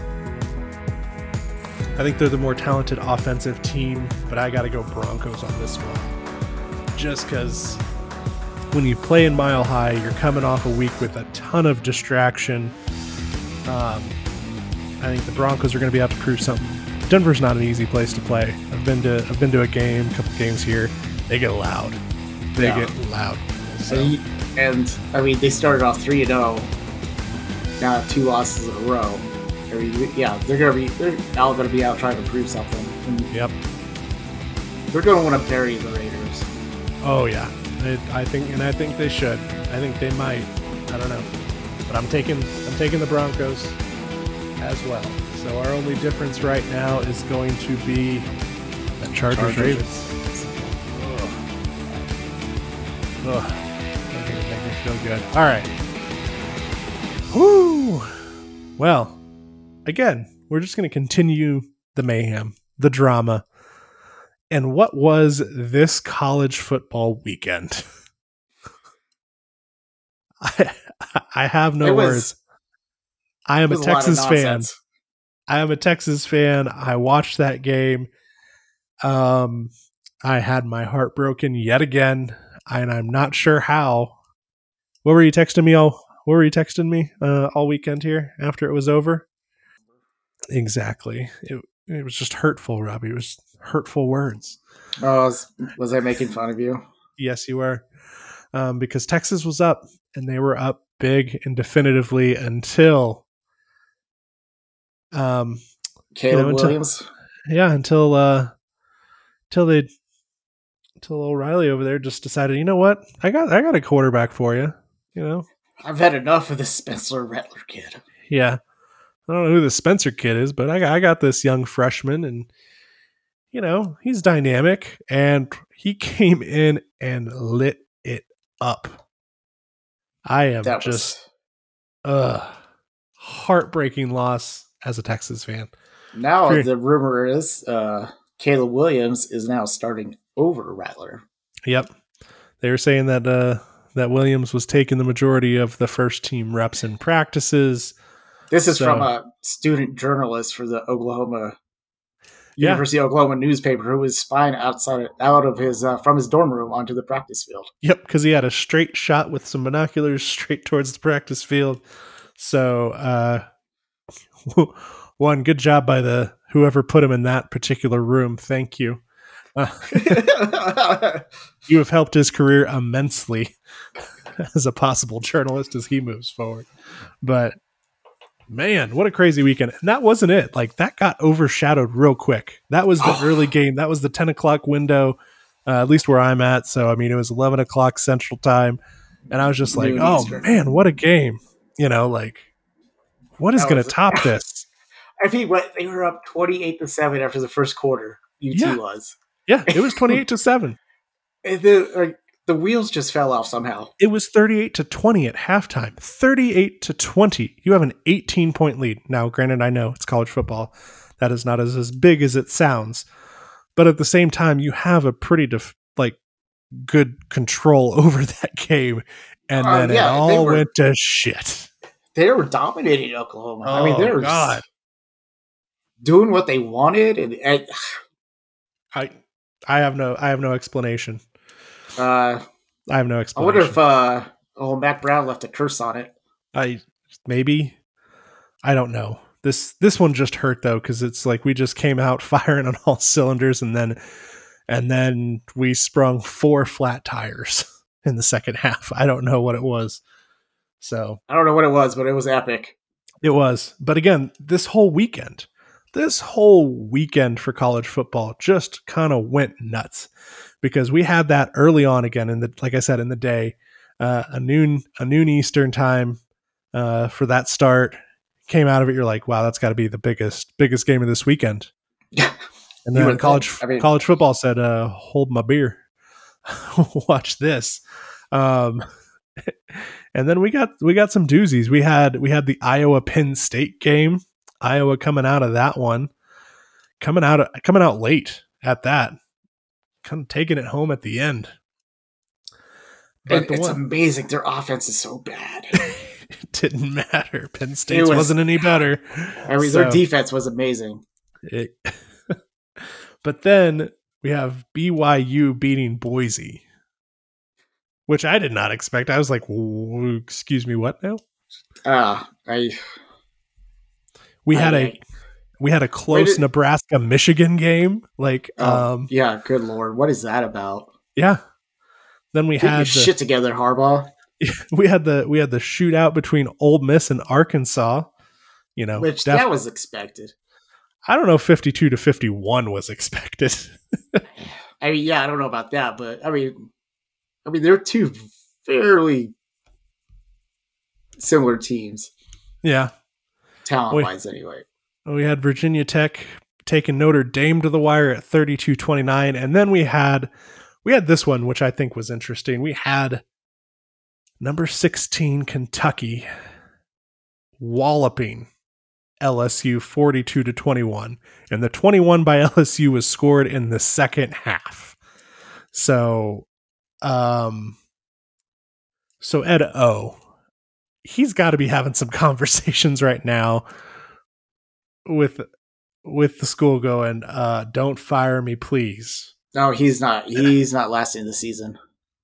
I think they're the more talented offensive team, but I got to go Broncos on this one. Just because when you play in Mile High, you're coming off a week with a ton of distraction. I think the Broncos are going to be out to prove something. Denver's not an easy place to play. I've been to a game, a couple games here. They get loud. So. And they started off 3-0. Now have 2 losses in a row. Yeah, they're all gonna be out trying to prove something. And yep, they're gonna want to bury the Raiders. Oh yeah, I think they should. I think they might. I don't know, but I'm taking the Broncos as well. So our only difference right now is going to be the Chargers Ravens. Ugh, that didn't make me feel good. All right. Whoo. Well. Again, we're just going to continue the mayhem, the drama, and what was this college football weekend? I have no words. I am a Texas fan. I watched that game. I had my heart broken yet again, and I'm not sure how. What were you texting me all weekend here after it was over? Exactly. It was just hurtful, Robbie. It was hurtful words. Oh, was I making fun of you? Yes, you were. Because Texas was up, and they were up big and definitively until Caleb Williams. Until O'Reilly over there just decided, you know what, I got a quarterback for you. You know, I've had enough of this Spencer Rattler kid. Yeah. I don't know who the Spencer kid is, but I got this young freshman, and you know, he's dynamic, and he came in and lit it up. I am heartbreaking loss as a Texas fan. Now the rumor is Caleb Williams is now starting over Rattler. Yep. They were saying that Williams was taking the majority of the first team reps in practices. This is from a student journalist for the University of Oklahoma newspaper who was spying from his dorm room onto the practice field. Yep, because he had a straight shot with some binoculars straight towards the practice field. So, one, good job by whoever put him in that particular room. Thank you. You have helped his career immensely as a possible journalist as he moves forward. But man, what a crazy weekend. And that wasn't it. Like, that got overshadowed real quick. That was the early game. That was the 10 o'clock window, at least where I'm at. So, I mean, it was 11 o'clock Central Time. And I was just like, oh, man, what a game. You know, like, what is going to top this? I think they were up 28-7 after the first quarter. UT was. Yeah, it was 28-7. The wheels just fell off somehow. It was 38-20 at halftime. 38-20. You have an 18-point lead. Now, granted, I know it's college football. That is not as big as it sounds. But at the same time, you have a pretty good control over that game. And then it all went to shit. They were dominating Oklahoma. Oh, I mean, they were just doing what they wanted. And I have no explanation. I have no explanation. I wonder if Mac Brown left a curse on it. I don't know. This one just hurt though, because it's like we just came out firing on all cylinders, and then we sprung 4 flat tires in the second half. I don't know what it was. So I don't know what it was, but it was epic. It was. But again, this whole weekend for college football just kind of went nuts, because we had that early on again in the, like I said, in the day, a noon Eastern time for that start. Came out of it, you're like, wow, that's got to be the biggest game of this weekend. And then college football said, hold my beer, watch this. And then we got some doozies. We had the Iowa Penn State game. Iowa coming out of that one, coming out late at that, kind of taking it home at the end. But it's amazing. Their offense is so bad. It didn't matter. Penn State wasn't any better. I mean, their defense was amazing. But then we have BYU beating Boise, which I did not expect. I was like, excuse me, what now? We had a close Nebraska-Michigan game. Yeah, good Lord. What is that about? Yeah. Then we had shit together, Harbaugh. We had the shootout between Ole Miss and Arkansas, you know, which that was expected. I don't know. 52-51 was expected. I mean, yeah, I don't know about that, but I mean, they're two fairly similar teams. Yeah, talent-wise, anyway. We had Virginia Tech taking Notre Dame to the wire at 32-29, and then we had this one, which I think was interesting. We had number 16 Kentucky walloping LSU 42-21, and the 21 by LSU was scored in the second half. So, Ed O, he's got to be having some conversations right now with the school going, "Don't fire me, please." No, he's not. He's not lasting the season.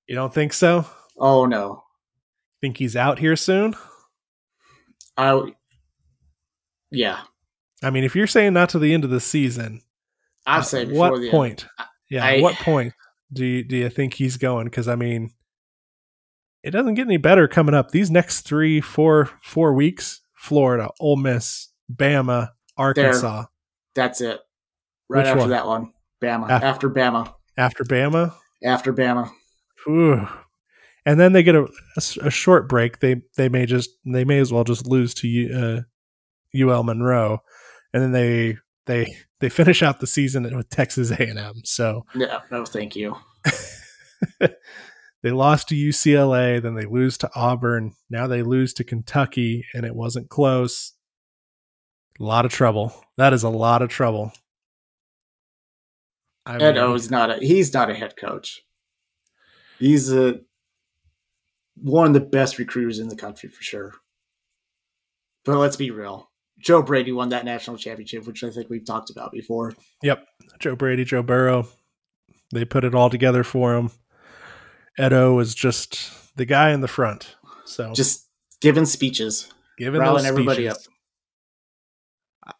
You don't think so? Oh no. Think he's out here soon? Yeah. I mean, if you're saying not to the end of the season, I'm saying before the point. End. Yeah, at what point do you think he's going? Because I mean, it doesn't get any better coming up. These next 3-4 weeks: Florida, Ole Miss, Bama, Arkansas. That's it. Right. Which after one? That one, Bama. After Bama. After Bama. After Bama. Ooh. And then they get a short break. They may as well just lose to UL Monroe, and then they finish out the season with Texas A&M. So no, thank you. They lost to UCLA, then they lose to Auburn. Now they lose to Kentucky, and it wasn't close. A lot of trouble. That is a lot of trouble. Ed O is he's not a head coach. He's one of the best recruiters in the country for sure. But let's be real. Joe Brady won that national championship, which I think we've talked about before. Yep. Joe Brady, Joe Burrow. They put it all together for him. Ed O is just the guy in the front. So just giving speeches. Riling everybody up.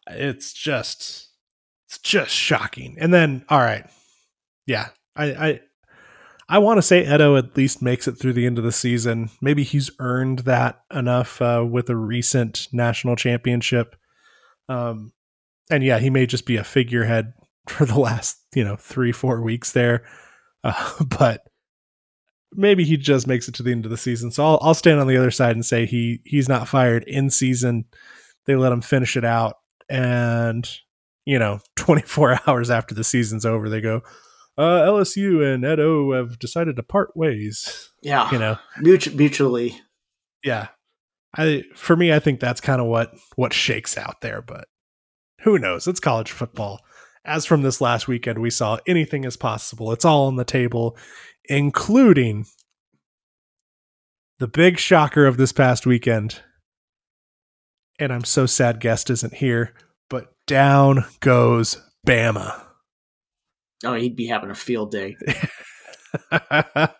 It's just shocking. And then, all right. Yeah. I want to say Edo at least makes it through the end of the season. Maybe he's earned that enough with a recent national championship. And yeah, he may just be a figurehead for the last, 3-4 weeks there. But maybe he just makes it to the end of the season. So I'll stand on the other side and say he's not fired in season. They let him finish it out. And, 24 hours after the season's over, they go, LSU and Ed O have decided to part ways. Yeah. Mutually. Yeah. For me, I think that's kind of what shakes out there, but who knows? It's college football. As from this last weekend, we saw anything is possible. It's all on the table, including the big shocker of this past weekend. And I'm so sad guest isn't here, but down goes Bama. Oh, he'd be having a field day.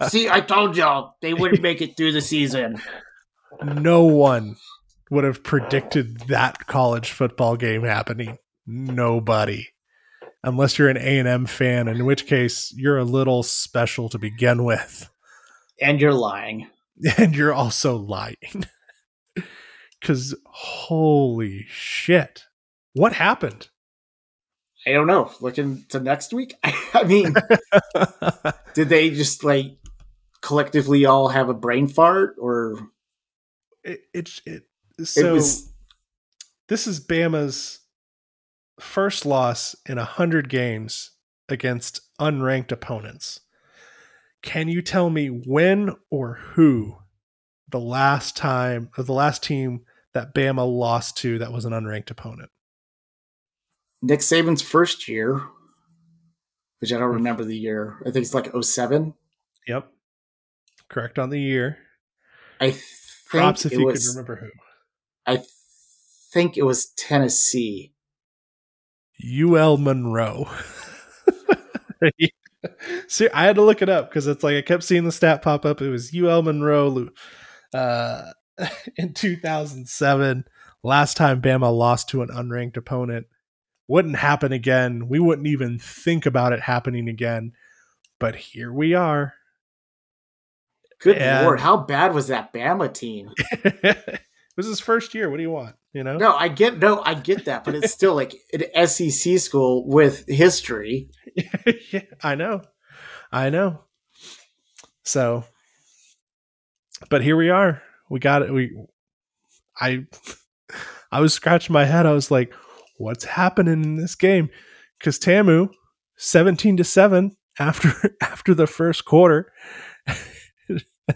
See, I told y'all they wouldn't make it through the season. No one would have predicted that college football game happening. Nobody. Unless you're an A&M fan, in which case you're a little special to begin with. And you're lying. And you're also lying. Because holy shit. What happened? I don't know. Looking to next week? I mean, did they just collectively all have a brain fart or? This is Bama's first loss in 100 games against unranked opponents. Can you tell me when or who the last team that Bama lost to that was an unranked opponent? Nick Saban's first year, which I don't remember the year. I think it's 07. Yep. Correct on the year. Props if you could remember who. I think it was Tennessee. UL Monroe. Yeah. See, I had to look it up because it's I kept seeing the stat pop up. It was UL Monroe in 2007. Last time Bama lost to an unranked opponent. Wouldn't happen again. We wouldn't even think about it happening again. But here we are. Good Lord, how bad was that Bama team? It was his first year. What do you want? No, I get that, but it's still an SEC school with history. Yeah, I know. So, but here we are. We got it. I was scratching my head. I was like, what's happening in this game? Because TAMU 17-7 after the first quarter.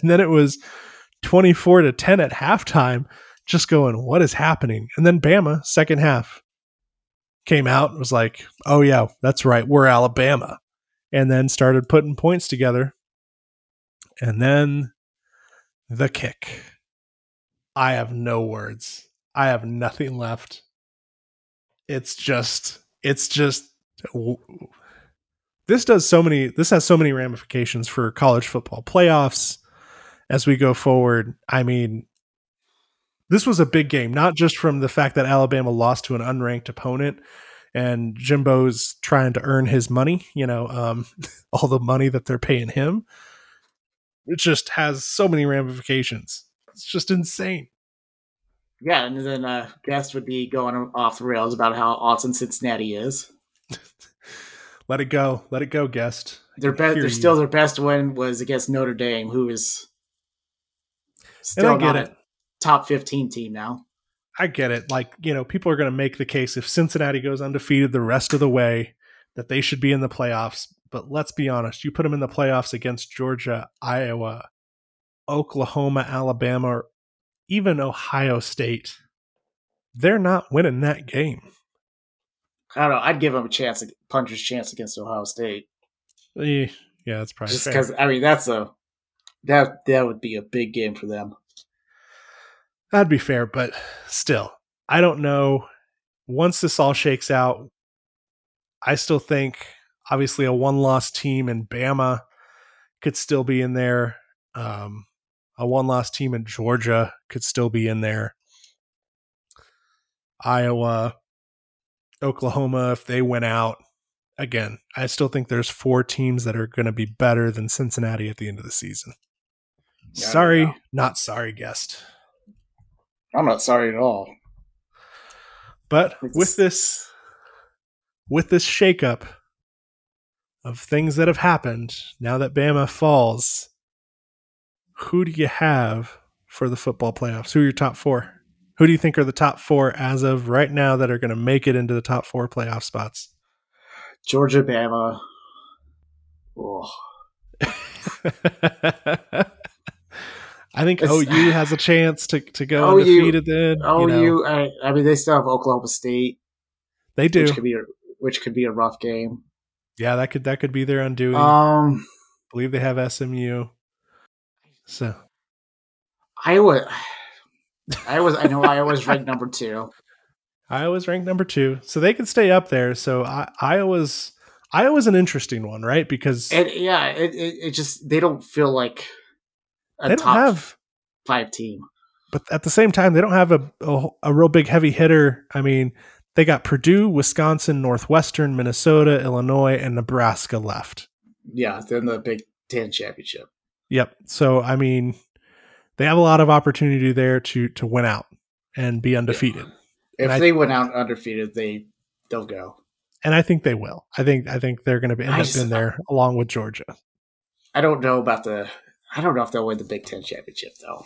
And then it was 24-10 at halftime, just going, what is happening? And then Bama, second half, came out and was like, oh, yeah, that's right. We're Alabama. And then started putting points together. And then the kick. I have no words. I have nothing left. This has so many ramifications for college football playoffs. As we go forward, I mean, this was a big game, not just from the fact that Alabama lost to an unranked opponent and Jimbo's trying to earn his money, all the money that they're paying him. It just has so many ramifications. It's just insane. Yeah, and then guest would be going off the rails about how awesome Cincinnati is. Let it go, guest. Their best win was against Notre Dame, who is still not a top 15 team now. I get it. People are going to make the case if Cincinnati goes undefeated the rest of the way that they should be in the playoffs. But let's be honest. You put them in the playoffs against Georgia, Iowa, Oklahoma, Alabama, or even Ohio State. They're not winning that game. I don't know. I'd give them a puncher's chance against Ohio State. Yeah, that's probably just because that would be a big game for them. That'd be fair, but still, I don't know. Once this all shakes out, I still think obviously a one-loss team in Bama could still be in there. A one-loss team in Georgia could still be in there. Iowa, Oklahoma, if they went out. Again, I still think there's 4 teams that are going to be better than Cincinnati at the end of the season. Yeah, sorry, not sorry, guest. I'm not sorry at all. But with this shakeup of things that have happened, now that Bama falls, who do you have for the football playoffs? Who are your top four? Who do you think are the top four as of right now that are going to make it into the top four playoff spots? Georgia, Bama. Oh. I think OU has a chance to go undefeated then. OU, I mean, they still have Oklahoma State. They do. Which could be a rough game. Yeah, that could be their undoing. I believe they have SMU. So Iowa's ranked number 2. Iowa's ranked number 2, so they can stay up there. So Iowa's an interesting one, right? Because it just they don't feel like a top 5 team. But at the same time, they don't have a real big heavy hitter. I mean, they got Purdue, Wisconsin, Northwestern, Minnesota, Illinois, and Nebraska left. Yeah, they're in the Big Ten championship. Yep. So I mean, they have a lot of opportunity there to win out and be undefeated. Yeah. If they win out undefeated, they'll go. And I think they will. I think they're going to end up in there along with Georgia. I don't know if they'll win the Big Ten championship though.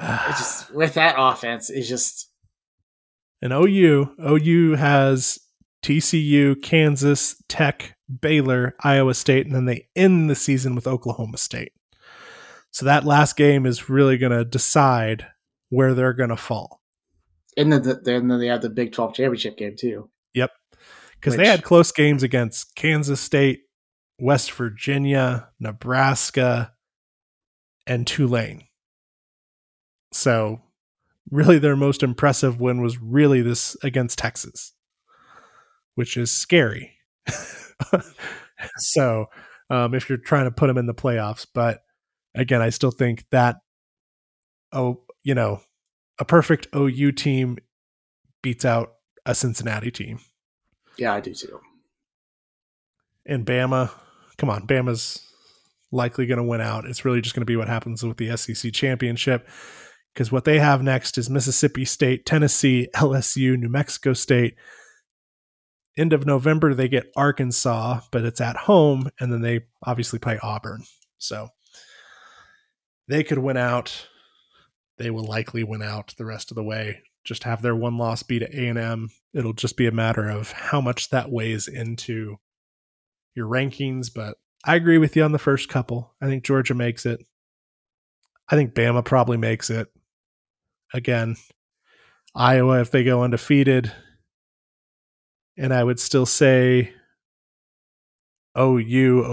It's just with that offense, it's just. And OU has TCU, Kansas, Tech, Baylor, Iowa State, and then they end the season with Oklahoma State. So that last game is really going to decide where they're going to fall. And then they have the Big 12 championship game too. Yep. Because they had close games against Kansas State, West Virginia, Nebraska, and Tulane. So really their most impressive win was really this against Texas, which is scary. So if you're trying to put them in the playoffs, but again, I still think that, a perfect OU team beats out a Cincinnati team. Yeah, I do too. And Bama, come on, Bama's likely going to win out. It's really just going to be what happens with the SEC championship, because what they have next is Mississippi State, Tennessee, LSU, New Mexico State. End of November, they get Arkansas, but it's at home, and then they obviously play Auburn. So they could win out. They will likely win out the rest of the way. Just have their one loss be to A&M. It'll just be a matter of how much that weighs into your rankings. But I agree with you on the first couple. I think Georgia makes it. I think Bama probably makes it. Again, Iowa, if they go undefeated. And I would still say OU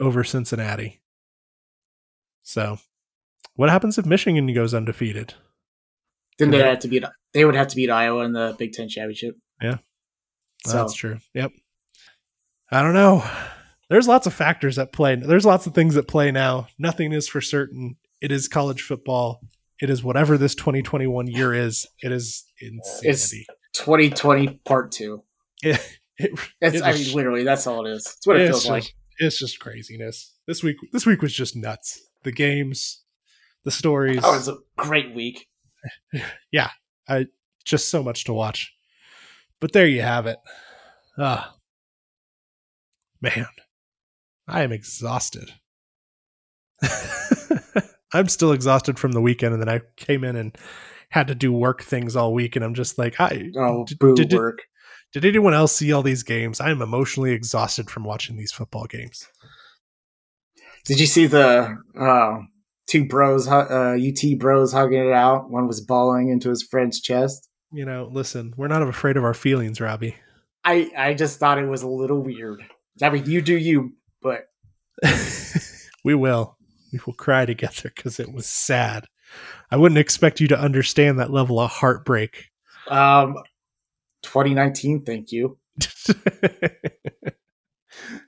over Cincinnati. So what happens if Michigan goes undefeated? Then they would have to beat Iowa in the Big Ten championship. Yeah, that's true. Yep. I don't know. There's lots of factors at play. There's lots of things at play now. Nothing is for certain. It is college football. It is whatever this 2021 year is. It is insanity. It's 2020 part 2. Literally, that's all it is. It's what it feels like. It's just craziness. This week was just nuts. The games, the stories. Oh, it was a great week. Yeah, just so much to watch. But there you have it. Man, I am exhausted. I'm still exhausted from the weekend, and then I came in and had to do work things all week, and I'm just like, work. Did anyone else see all these games? I am emotionally exhausted from watching these football games. Did you see the two bros, UT bros hugging it out? One was bawling into his friend's chest. Listen, we're not afraid of our feelings, Robbie. I just thought it was a little weird. I mean, you do you, but... We will cry together because it was sad. I wouldn't expect you to understand that level of heartbreak. 2019, thank you.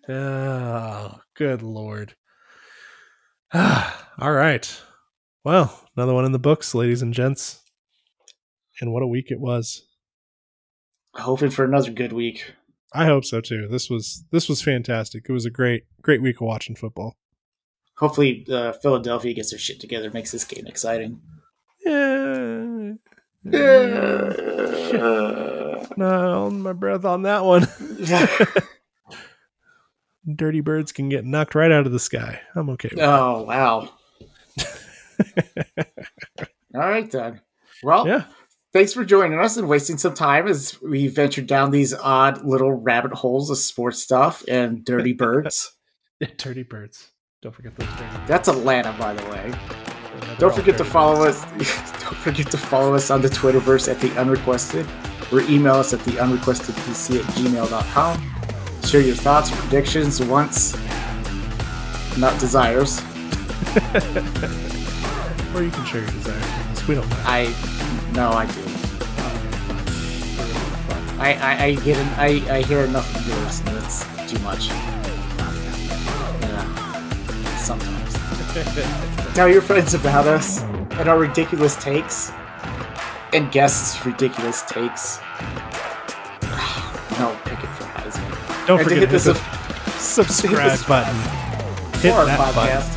Oh, good Lord. All right. Well, another one in the books, ladies and gents. And what a week it was. Hoping for another good week. I hope so too. This was fantastic. It was a great week of watching football. Hopefully Philadelphia gets their shit together, makes this game exciting. Yeah. No, holding my breath on that one. Dirty birds can get knocked right out of the sky. I'm okay with that. Oh, wow. All right, then. Well, yeah. Thanks for joining us and wasting some time as we ventured down these odd little rabbit holes of sports stuff and dirty birds. Dirty birds. Don't forget those things. That's Atlanta, by the way. Yeah, don't forget to follow us. Don't forget to follow us on the Twitterverse at The Unrequested, or email us at theunrequestedpc@gmail.com. Share your thoughts, predictions, wants, not desires. Or you can share your desires with us. We don't mind. No, I do. I hear enough of yours, and it's too much. Yeah, sometimes. Tell your friends about us and our ridiculous takes and guests' ridiculous takes. No, pick it for that as well. Don't forget to hit the subscribe button. Hit our podcast.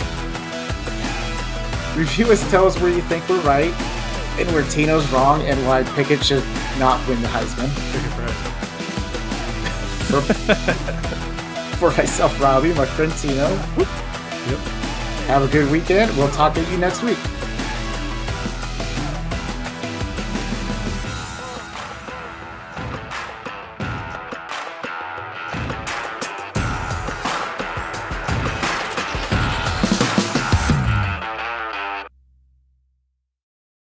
Review us, tell us where you think we're right and where Tino's wrong and why Pickett should not win the Heisman. For myself, Robbie, my friend Tino. Yep. Have a good weekend. We'll talk to you next week.